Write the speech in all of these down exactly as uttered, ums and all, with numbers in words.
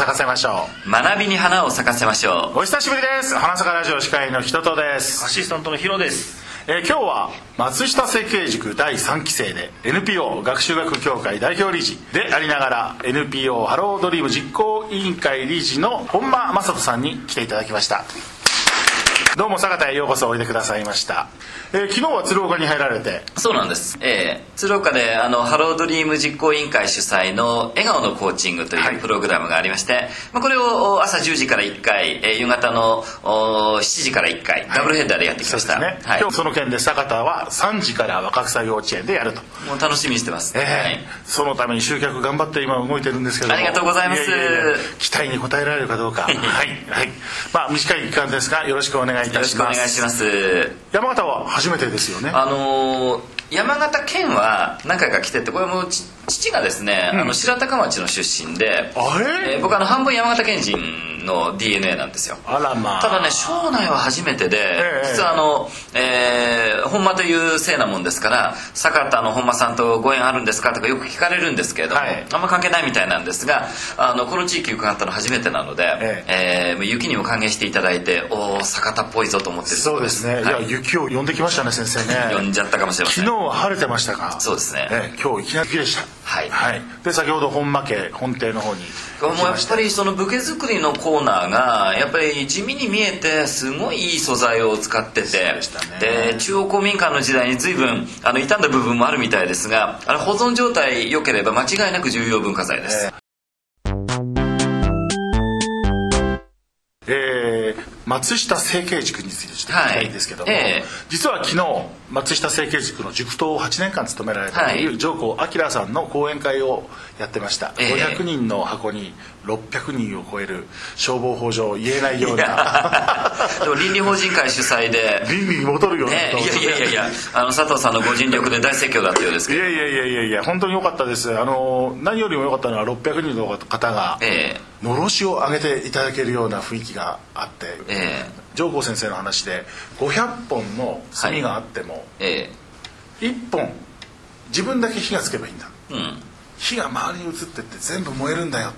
咲かせましょう。学びに花を咲かせましょう。お久しぶりです。花咲かラジオ司会の人とです。アシスタントのヒロです。えー、今日は松下設計塾だいさんきせいで エヌピーオー 学習学協会代表理事でありながら エヌピーオー ハロードリーム実行委員会理事の本間雅人さんに来ていただきました。どうも坂田へようこそおいでくださいました。えー、昨日は鶴岡に入られて。そうなんです、えー、鶴岡であのハロードリーム実行委員会主催の笑顔のコーチングというプログラムがありまして、はい、まあ、これを朝じゅうじからいっかい、えー、夕方のしちじからいっかい、はい、ダブルヘッダーでやってきました。そうですね、はい、今日その件で坂田はさんじから若草幼稚園でやると。もう楽しみにしてます、えーはい、そのために集客頑張って今動いてるんですけども。ありがとうございます。いやいやいや、期待に応えられるかどうかはい、はい、まあ、短い期間ですがよろしくお願いします。よろしくお願いします。山形は初めてですよね。あのー、山形県は何回か来てて、これも父がですね、うん、あの白鷹町の出身で、あれ、えー、僕は半分山形県人の ディーエヌエー なんですよ。あら、まあ、ただね、庄内は初めてで、えー、実はあの、えー、本間というせいなもんですから、坂田の本間さんとご縁あるんですかとかよく聞かれるんですけれども、はい、あんま関係ないみたいなんですが、あのこの地域伺ったの初めてなので、えーえー、雪にも歓迎していただいて、おー坂田っぽいぞと思ってる。そうですね、はい、いや雪を呼んできましたね先生ね。呼んじゃったかもしれません。昨日は晴れてましたが。そうですね、えー、今日いきなり雪でした。はいはい、で先ほど本間家本邸の方に行きました。もうやっぱりその武家作りのコーナーがやっぱり地味に見えて、すごいいい素材を使ってて、で、ね、で中央公民館の時代に随分あの傷んだ部分もあるみたいですが、あの保存状態良ければ間違いなく重要文化財です。えーえー松下政経塾についてちょっと聞きたいんですけども、はい、えー、実は昨日松下政経塾の塾頭をはちねんかん務められたという上皇明さんの講演会をやってました。ごひゃくにんの箱にろっぴゃくにんを超える消防法上言えないようなでも倫理法人会主催で倫理に戻るような、ね、いやいやいやいや、あの佐藤さんのご尽力で大盛況だったようですけどいやいやいやいやいや、本当に良かったです。あの何よりも良かったのはろっぴゃくにんの方が、えー、のろしを上げていただけるような雰囲気があって、えー上皇先生の話でごひゃっぽんの炭があっても、はい、えー、いっぽん自分だけ火がつけばいいんだ、うん、火が周りに移ってって全部燃えるんだよ、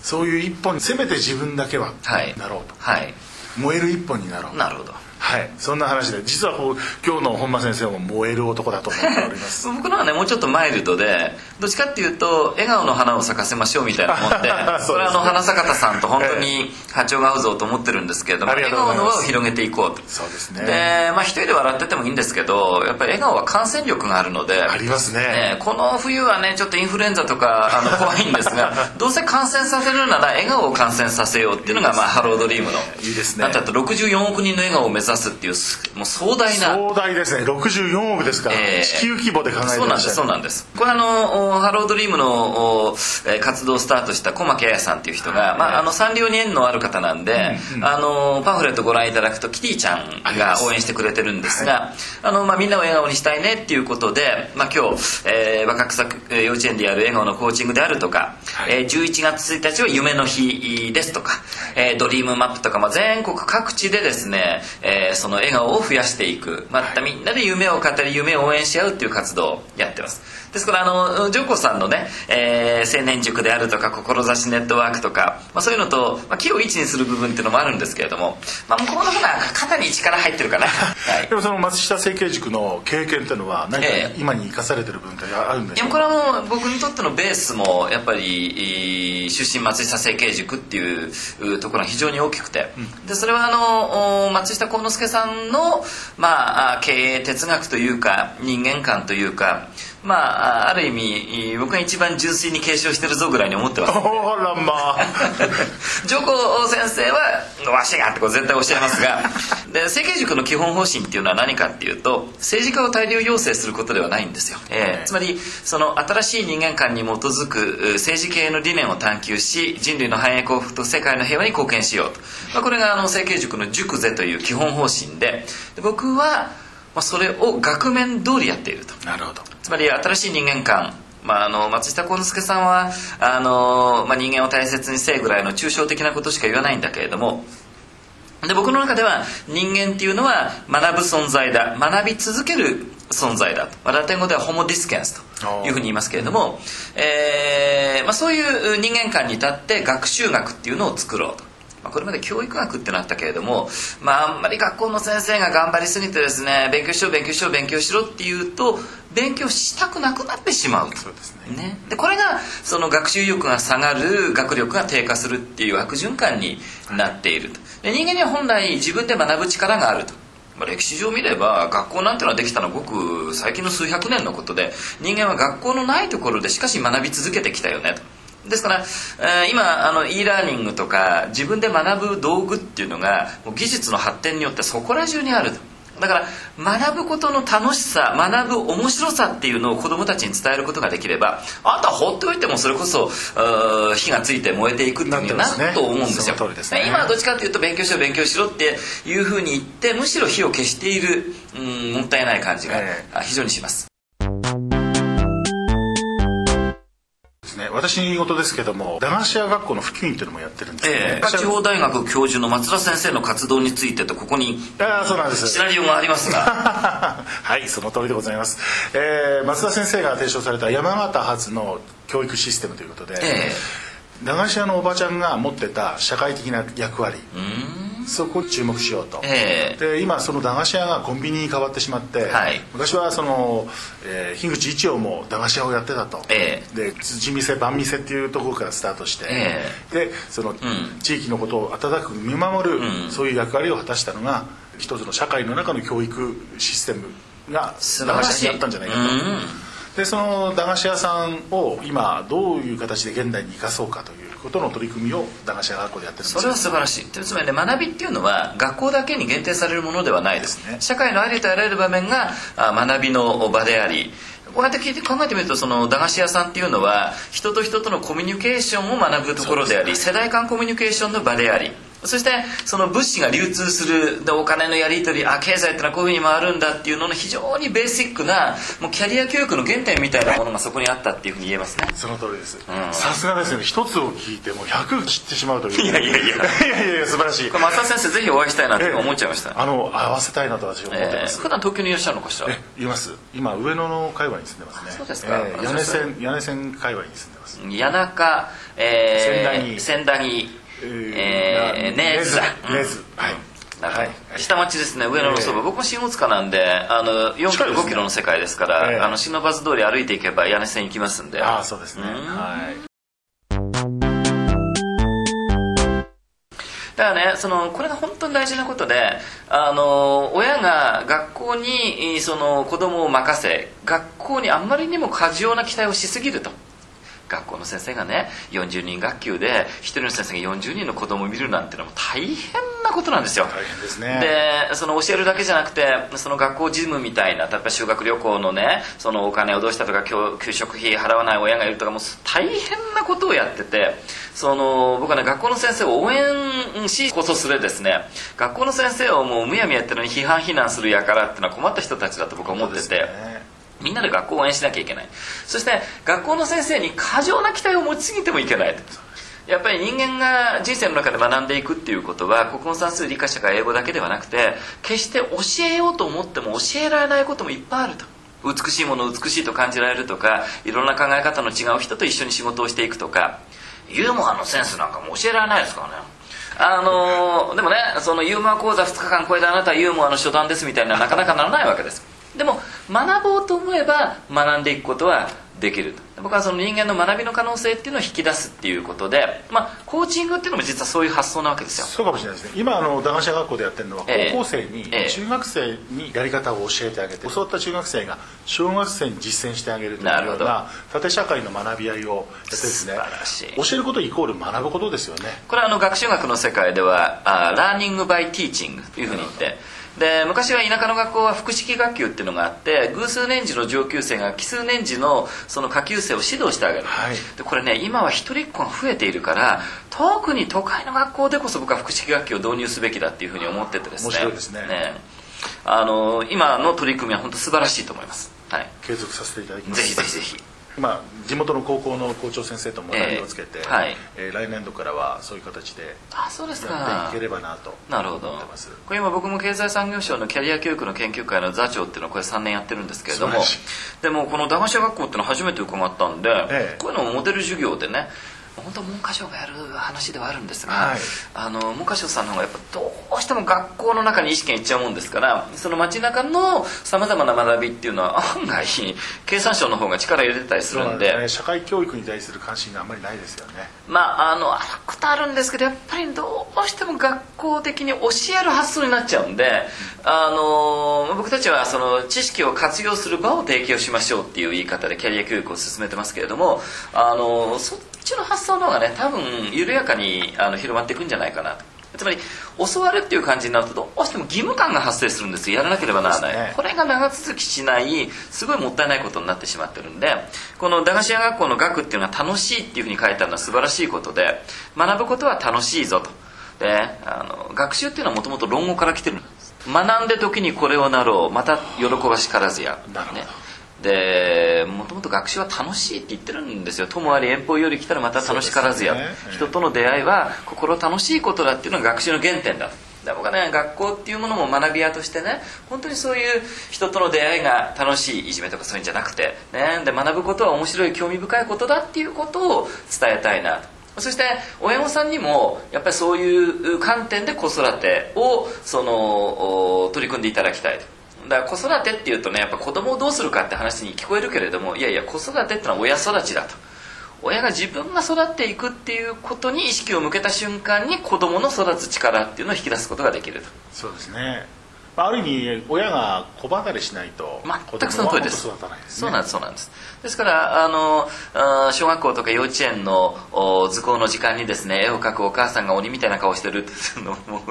そういういっぽんにせめて自分だけはなろうと、はいはい、燃えるいっぽんになろう。なるほど、はい、そんな話で、実はこう今日の本間先生も燃える男だと思っております僕のはねもうちょっとマイルドで、どっちかっていうと笑顔の花を咲かせましょうみたいなもんでそれはあの花坂田さんと本当に波長が合うぞと思ってるんですけれども、笑顔の輪を広げていこうと。そうですね、で、まあ、一人で笑っててもいいんですけど、やっぱり笑顔は感染力があるのでありますね、ね、この冬はねちょっとインフルエンザとかあの怖いんですがどうせ感染させるなら笑顔を感染させようっていうのが、まあ、いいですね、ハロードリームのいいですね。なんてあとろくじゅうよんおくにんの笑顔を目指すっていう、もう壮大な壮大ですね。ろくじゅうよんおくですから、えー、地球規模で考えてらっしゃる。そうなんです、そうなんです。これあのハロードリームの活動をスタートした小牧彩さんっていう人が、はい、まあ、あのサンリオに縁のある方なんで、うんうん、あのパンフレットご覧いただくとキティちゃんが応援してくれてるんですが、あの、まあ、みんなを笑顔にしたいねっていうことで、まあ、今日、えー、若草幼稚園でやる笑顔のコーチングであるとか、はい、えー、じゅういちがつついたちは夢の日ですとか、えー、ドリームマップとか、まあ、全国各地でですね、えーその笑顔を増やしていく、またみんなで夢を語り夢を応援し合うっていう活動をやってます。ですからあの上皇さんのね、えー、青年塾であるとか志ネットワークとか、まあ、そういうのと、まあ、木を一にする部分っていうのもあるんですけれども、まあ、向こうの方が肩に力入ってるかな、はい、でもその松下政経塾の経験っていうのは何か今に生かされてる部分ってあるんでしょうか。いや、これはもう僕にとってのベースもやっぱり出身松下政経塾っていうところが非常に大きくて、うん、でそれはあの松下幸之助さんの、まあ、経営哲学というか人間観というか、まあ、ある意味僕が一番純粋に継承してるぞぐらいに思ってます。おらま上皇先生はわしがってこう絶対おっしゃいますがで政経塾の基本方針っていうのは何かっていうと、政治家を大量養成することではないんですよ、えー、つまりその新しい人間観に基づく政治系の理念を探求し、人類の繁栄幸福と世界の平和に貢献しようと、まあ、これがあの政経塾の塾是という基本方針 で, で僕はまあ、それを額面通りやっていると。なるほど。つまり新しい人間観、まあ、あの松下幸之助さんはあの、まあ、人間を大切にせえぐらいの抽象的なことしか言わないんだけれども、で僕の中では人間っていうのは学ぶ存在だ、学び続ける存在だと、まあ、ラテン語ではホモディスケンスと、いうふうに言いますけれども、えーまあ、そういう人間観に立って学習学っていうのを作ろうと。まあ、これまで教育学ってなったけれども、まあ、あんまり学校の先生が頑張りすぎてですね、勉強しろ勉強しろ勉強しろっていうと勉強したくなくなってしまうと。そうですね。ね。でこれがその学習意欲が下がる、学力が低下するっていう悪循環になっていると。で人間には本来自分で学ぶ力があると。まあ、歴史上見れば学校なんてのはできたのはごく最近の数百年のことで、人間は学校のないところでしかし学び続けてきたよねと。ですから、えー、今あの e ラーニングとか自分で学ぶ道具っていうのがもう技術の発展によってそこら中にあると。だから学ぶことの楽しさ、学ぶ面白さっていうのを子どもたちに伝えることができれば、あとは放っておいてもそれこそ火がついて燃えていくっていうのになると思うんですよ。今はどっちかというと勉強しろ勉強しろっていうふうに言って、むしろ火を消している、うん、もったいない感じが非常にします。私の事ですけども、駄菓子屋学校の普及員というのもやってるんですよね、えー、地方大学教授の松田先生の活動についてと、ここにあそうなんですシナリオがありますがはい、その通りでございます、えー、松田先生が提唱された山形発の教育システムということで、えー、駄菓子屋のおばちゃんが持ってた社会的な役割、うん、そこを注目しようと、えー、で今その駄菓子屋がコンビニに変わってしまって、はい、昔はその、えー、樋口一葉も駄菓子屋をやってたと、えー、で辻店晩店っていうところからスタートして、えー、でその、うん、地域のことを温かく見守る、うん、そういう役割を果たしたのが一つの社会の中の教育システムが駄菓子屋になったんじゃないかと。でその駄菓子屋さんを今どういう形で現代に生かそうかということの取り組みを駄菓子屋学校でやってるんです。それは素晴らしい。つまりね、学びっていうのは学校だけに限定されるものではないですね。社会のありとあらゆる場面が学びの場であり、こうやって聞いて考えてみると、その駄菓子屋さんっていうのは人と人とのコミュニケーションを学ぶところであり、ね、世代間コミュニケーションの場であり、そしてその物資が流通する、でお金のやり取り、あ経済ってのはこういうふうに回るんだっていうのの非常にベーシックなもうキャリア教育の原点みたいなものがそこにあったっていうふうに言えますね。その通りです、うん、さすがですよね。一つを聞いてもうひゃく知ってしまうといういやいやいやいやいやいや素晴らしい。これ松田先生ぜひお会いしたいなと思っちゃいました、えー、あの合わせたいなと私は思ってます、えー、普段東京にいらっしゃるのかしら。えいます。今上野の界隈に住んでますね。そうですか、えー、屋根線、屋根線界隈に住んでます。谷中、えー、仙台にえー、根津、根津、はい、はい、下町ですね。上野のそば、えー、僕も新大塚なんで、あのよんキロごキロの世界ですから、ねえー、あの新バス通り歩いていけば屋根線行きますんで。ああそうですね、はい。だからね、そのこれが本当に大事なことで、あの親が学校にその子供を任せ、学校にあんまりにも過剰な期待をしすぎると。学校の先生がねよんじゅうにん学級でひとりの先生がよんじゅうにんの子供を見るなんてのも大変なことなんですよ。大変ですね。でその教えるだけじゃなくて、その学校事務みたいな、例えば修学旅行のねそのお金をどうしたとか、給食費払わない親がいるとか、もう大変なことをやってて、その僕はね学校の先生を応援しこそすれですね、学校の先生をもうむやみやってのに批判非難するやからってのは困った人たちだと僕は思ってて、みんなで学校を応援しなきゃいけない。そして学校の先生に過剰な期待を持ちすぎてもいけないと。やっぱり人間が人生の中で学んでいくっていうことは、国語算数理科社会英語だけではなくて、決して教えようと思っても教えられないこともいっぱいあると。美しいものを美しいと感じられるとか、いろんな考え方の違う人と一緒に仕事をしていくとか、ユーモアのセンスなんかも教えられないですからね。あのー、でもねそのユーモア講座ふつかかん超えたあなたはユーモアの初段ですみたいな、なかなかならないわけです。でも学ぼうと思えば学んでいくことはできる。僕はその人間の学びの可能性っていうのを引き出すっていうことで、まあ、コーチングっていうのも実はそういう発想なわけですよ。そうかもしれないですね。今あの駄菓子屋学校でやってるのは、高校生に、えー、中学生にやり方を教えてあげて、教わった中学生が小学生に実践してあげるというような縦社会の学び合いをやってですね、教えることイコール学ぶことですよね。これはあの学習学の世界ではあーラーニングバイティーチングというふうに言って、で昔は田舎の学校は複式学級っていうのがあって、偶数年次の上級生が奇数年次のその下級生を指導してあげる、はい、でこれね今は一人っ子が増えているから、特に都会の学校でこそ僕は複式学級を導入すべきだっていうふうに思っててですね、面白いですね、ねあの今の取り組みは本当素晴らしいと思います、はい、継続させていただきます。ぜひぜひぜひまあ、地元の高校の校長先生ともラインをつけて、えーはいえー、来年度からはそういう形でやっていければなと思ってます。これ今僕も経済産業省のキャリア教育の研究会の座長っていうのをこれさんねんやってるんですけれども、でもこの駄菓子屋学校っていうの初めて伺ったんで、えー、こういうのもモデル授業でね、本当は文科省がやる話ではあるんですが、はい、あの文科省さんの方がやっぱどうしても学校の中に意識がいっちゃうもんですから、その街中のさまざまな学びっていうのは案外経産省の方が力入れてたりするんで、ね、社会教育に対する関心があんまりないですよね。まああのあることあるんですけど、やっぱりどうしても学校的に教える発想になっちゃうんで、あの僕たちはその知識を活用する場を提供しましょうっていう言い方でキャリア教育を進めてますけれども、あのそっちの発想その方がね、多分緩やかにあの広まっていくんじゃないかなと。つまり教わるっていう感じになるとどうしても義務感が発生するんですよ、やらなければならない、ね、これが長続きしない、すごいもったいないことになってしまってるんで、この駄菓子屋学校の学っていうのが楽しいっていうふうに書いてあるのは素晴らしいことで、学ぶことは楽しいぞと。であの学習っていうのはもともと論語から来てるんです。学んで時にこれをなろう、また喜ばしからずや、なるほど、ね、でもともと学習は楽しいって言ってるんですよ。ともあれ遠方より来たらまた楽しからずや、ね、人との出会いは心楽しいことだっていうのが学習の原点だ。だから僕はね、学校っていうものも学び屋としてね、本当にそういう人との出会いが楽しい、いじめとかそういうんじゃなくて、ね、で学ぶことは面白い興味深いことだっていうことを伝えたいなと。そして親御さんにもやっぱりそういう観点で子育てをその取り組んでいただきたいと。だ子育てっていうとね、やっぱ子供をどうするかって話に聞こえるけれども、いやいや子育てってのは親育ちだと。親が自分が育っていくっていうことに意識を向けた瞬間に子供の育つ力っていうのを引き出すことができると。そうですね、ある意味親が子離れしないと子供はもっと育たないですね。そうなんです、そうなんです。ですからあの小学校とか幼稚園の図工の時間にですね、絵を描くお母さんが鬼みたいな顔してるっていうのも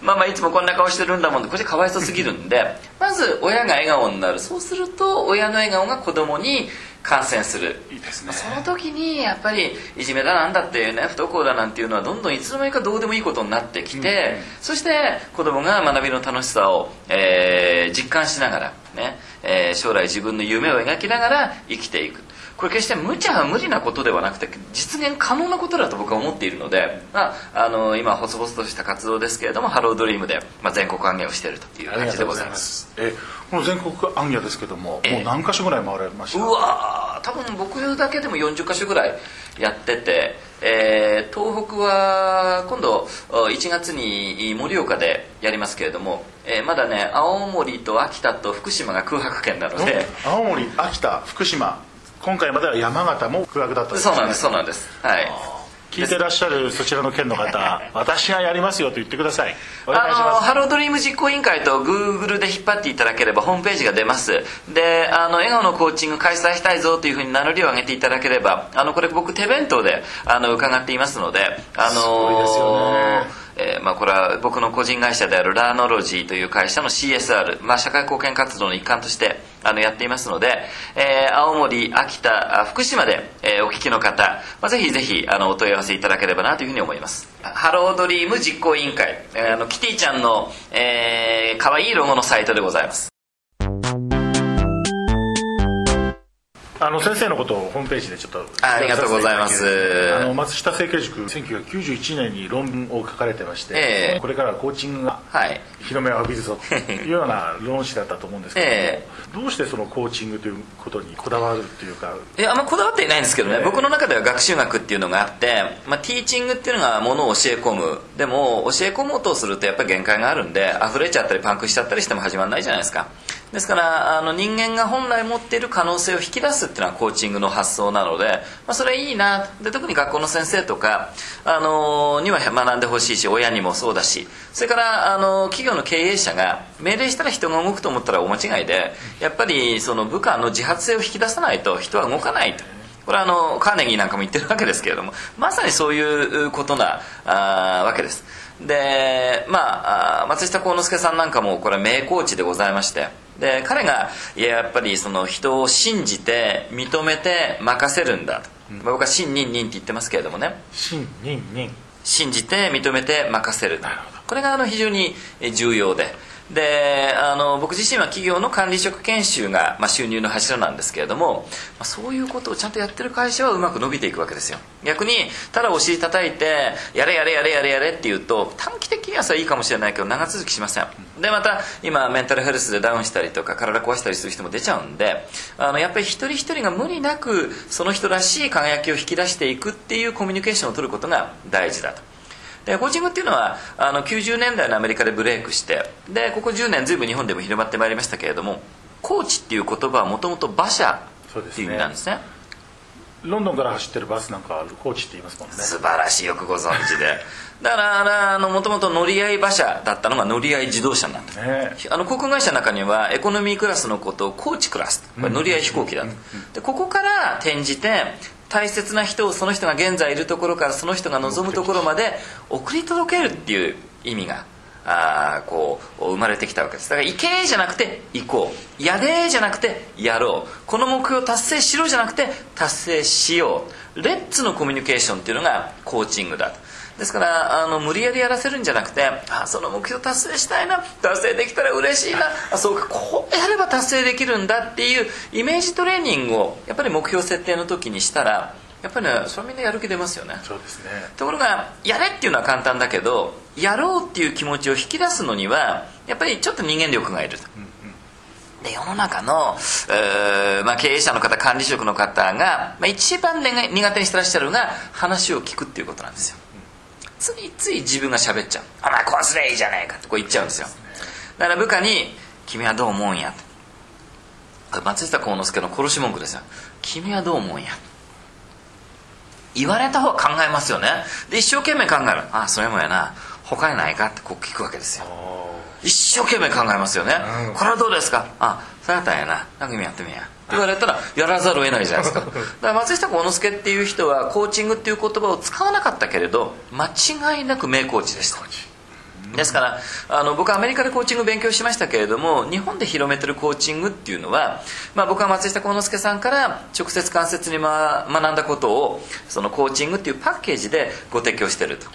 まあまあいつもこんな顔してるんだもんで、これかわいそうすぎるんでまず親が笑顔になる。そうすると親の笑顔が子供に感染する。いいですね。その時にやっぱりいじめだなんだって、ね、不登校だなんていうのはどんどんいつの間にかどうでもいいことになってきて、うん、そして子どもが学びの楽しさを、えー、実感しながら、ねえー、将来自分の夢を描きながら生きていく。これ決して無茶は無理なことではなくて実現可能なことだと僕は思っているので、まあ、あの今細々とした活動ですけれども、ハロードリームで、まあ、全国行脚をしているという感じでございます。えこの全国行脚ですけども、もう何か所ぐらい回られました？うわ多分僕だけでもよんじゅっかしょぐらいやってて、えー、東北は今度いちがつに盛岡でやりますけれども、えー、まだね青森と秋田と福島が空白圏なので、青森、秋田、福島、今回までは山形も空白だったんですね。そうなんです、そうなんです、はい、聞いてらっしゃるそちらの県の方私がやりますよと言ってください。お願いします。あのハロードリーム実行委員会と Google で引っ張っていただければホームページが出ます。であの笑顔のコーチング開催したいぞというふうに名乗りを上げていただければ、あのこれ僕手弁当であの伺っていますので、あのすごいですよね。えーまあ、これは僕の個人会社であるラーノロジーという会社の シーエスアール、まあ、社会貢献活動の一環としてあのやっていますので、えー、青森、秋田、福島で、えー、お聞きの方、まあ、ぜひぜひあのお問い合わせいただければなというふうに思います。ハロードリーム実行委員会、あのキティちゃんの、えー、かわいいロゴのサイトでございます。あの先生のことをホームページでちょっとありがとうございます。あの松下政経塾せんきゅうひゃくきゅうじゅういちねんに論文を書かれてまして、えー、これからコーチングが広めを浴びるぞというような論旨だったと思うんですけども、えー、どうしてそのコーチングということにこだわるというか。いやあんまこだわっていないんですけどね、えー、僕の中では学習学っていうのがあって、まあ、ティーチングっていうのがものを教え込む。でも教え込もうとするとやっぱり限界があるんで、溢れちゃったりパンクしちゃったりしても始まらないじゃないですか。ですからあの人間が本来持っている可能性を引き出すっていうのはコーチングの発想なので、まあ、それはいいな。で特に学校の先生とか、あのー、には学んでほしいし、親にもそうだし、それから、あのー、企業の経営者が命令したら人が動くと思ったら大間違いで、やっぱりその部下の自発性を引き出さないと人は動かないと。これはあのカーネギーなんかも言ってるわけですけれども、まさにそういうことなあわけです。で、まあ、松下幸之助さんなんかもこれ名コーチでございまして、で彼がいや、やっぱりその人を信じて認めて任せるんだと、うん、僕は信任任って言ってますけれどもね、信任任、信じて認めて任せる。なるほど。これがあの非常に重要で、であの僕自身は企業の管理職研修が、まあ、収入の柱なんですけれども、まあ、そういうことをちゃんとやってる会社はうまく伸びていくわけですよ。逆にただお尻叩いてやれやれやれやれやれっていうと短期的にはそれいいかもしれないけど長続きしません。でまた今メンタルヘルスでダウンしたりとか体壊したりする人も出ちゃうんで、あのやっぱり一人一人が無理なくその人らしい輝きを引き出していくっていうコミュニケーションを取ることが大事だと。でコーチングっていうのはあのきゅうじゅうねんだいのアメリカでブレイクして、でここじゅうねん随分日本でも広まってまいりましたけれども、コーチっていう言葉はもともと馬車っていう意味なんですね。ロンドンから走ってるバスなんかコーチって言いますもんね。素晴らしい、よくご存知でだからもともと乗り合い馬車だったのが乗り合い自動車になった、ね、あの航空会社の中にはエコノミークラスのことをコーチクラス、これ乗り合い飛行機だと、うんうんうんうん、でここから転じて大切な人をその人が現在いるところからその人が望むところまで送り届けるっていう意味があこう生まれてきたわけです。だから行けじゃなくて行こう、やれじゃなくてやろう、この目標達成しろじゃなくて達成しよう、レッツのコミュニケーションっていうのがコーチングだと。ですからあの無理やりやらせるんじゃなくて、あその目標達成したいな、達成できたら嬉しいな、あそうかこうやれば達成できるんだっていうイメージトレーニングをやっぱり目標設定の時にしたらやっぱり、ね、それはみんなやる気出ますよね。そうですね。ところがやれっていうのは簡単だけどやろうっていう気持ちを引き出すのにはやっぱりちょっと人間力がいると、うんうん、で世の中の、えーまあ、経営者の方管理職の方が、まあ、一番、ね、苦手にしてらっしゃるのが話を聞くっていうことなんですよ。ついつい自分が喋っちゃう、お前こうすりゃいいじゃないかとこう言っちゃうんですよ。だから部下に君はどう思うんやと、松下幸之助の殺し文句ですよ。君はどう思うんや、言われた方は考えますよね。で一生懸命考える、ああそれもやな、他にないかってこう聞くわけですよ。一生懸命考えますよね、うん、これはどうですか、あそうやったんやな、何組やってみやって言われたらやらざるを得ないじゃないですか。だから松下幸之助っていう人はコーチングっていう言葉を使わなかったけれど間違いなく名コーチでした。ですからあの僕はアメリカでコーチング勉強しましたけれども、日本で広めてるコーチングっていうのは、まあ、僕は松下幸之助さんから直接間接に、ま、学んだことをそのコーチングっていうパッケージでご提供してると。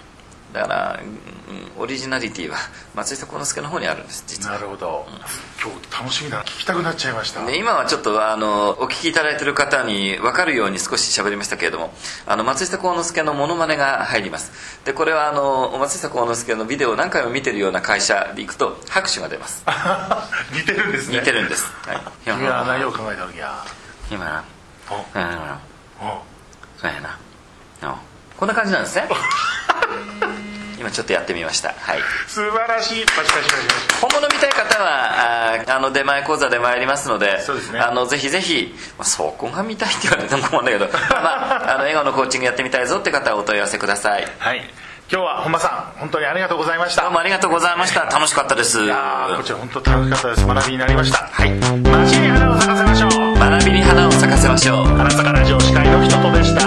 だから、うん、オリジナリティは松下幸之助の方にあるんです、実は。なるほど、うん、今日楽しみだな、聞きたくなっちゃいました、ね、今はちょっとあのお聞きいただいている方に分かるように少し喋りましたけれども、あの松下幸之助のモノマネが入ります。でこれはあの松下幸之助のビデオを何回も見てるような会社で行くと拍手が出ます似てるんですね。似てるんです、はい、君は内容考えた時は今なおおそうやなおこんな感じなんですね今ちょっとやってみました、はい、素晴らしい。パチパチパチパチ。本物見たい方はああの出前講座で参りますの で, そうです、ね、あのぜひぜひ、まあ、そこが見たいって言われても困るんだけど、まあ、あの笑顔のコーチングやってみたいぞって方はお問い合わせください、はい、今日は本間さん本当にありがとうございました。どうもありがとうございました。楽しかったです。いやこちら本当楽しかったです。学びになりました、はい、街に花を咲かせましょう。学びに花を咲かせましょう。花咲かラジオ司会の人とでした。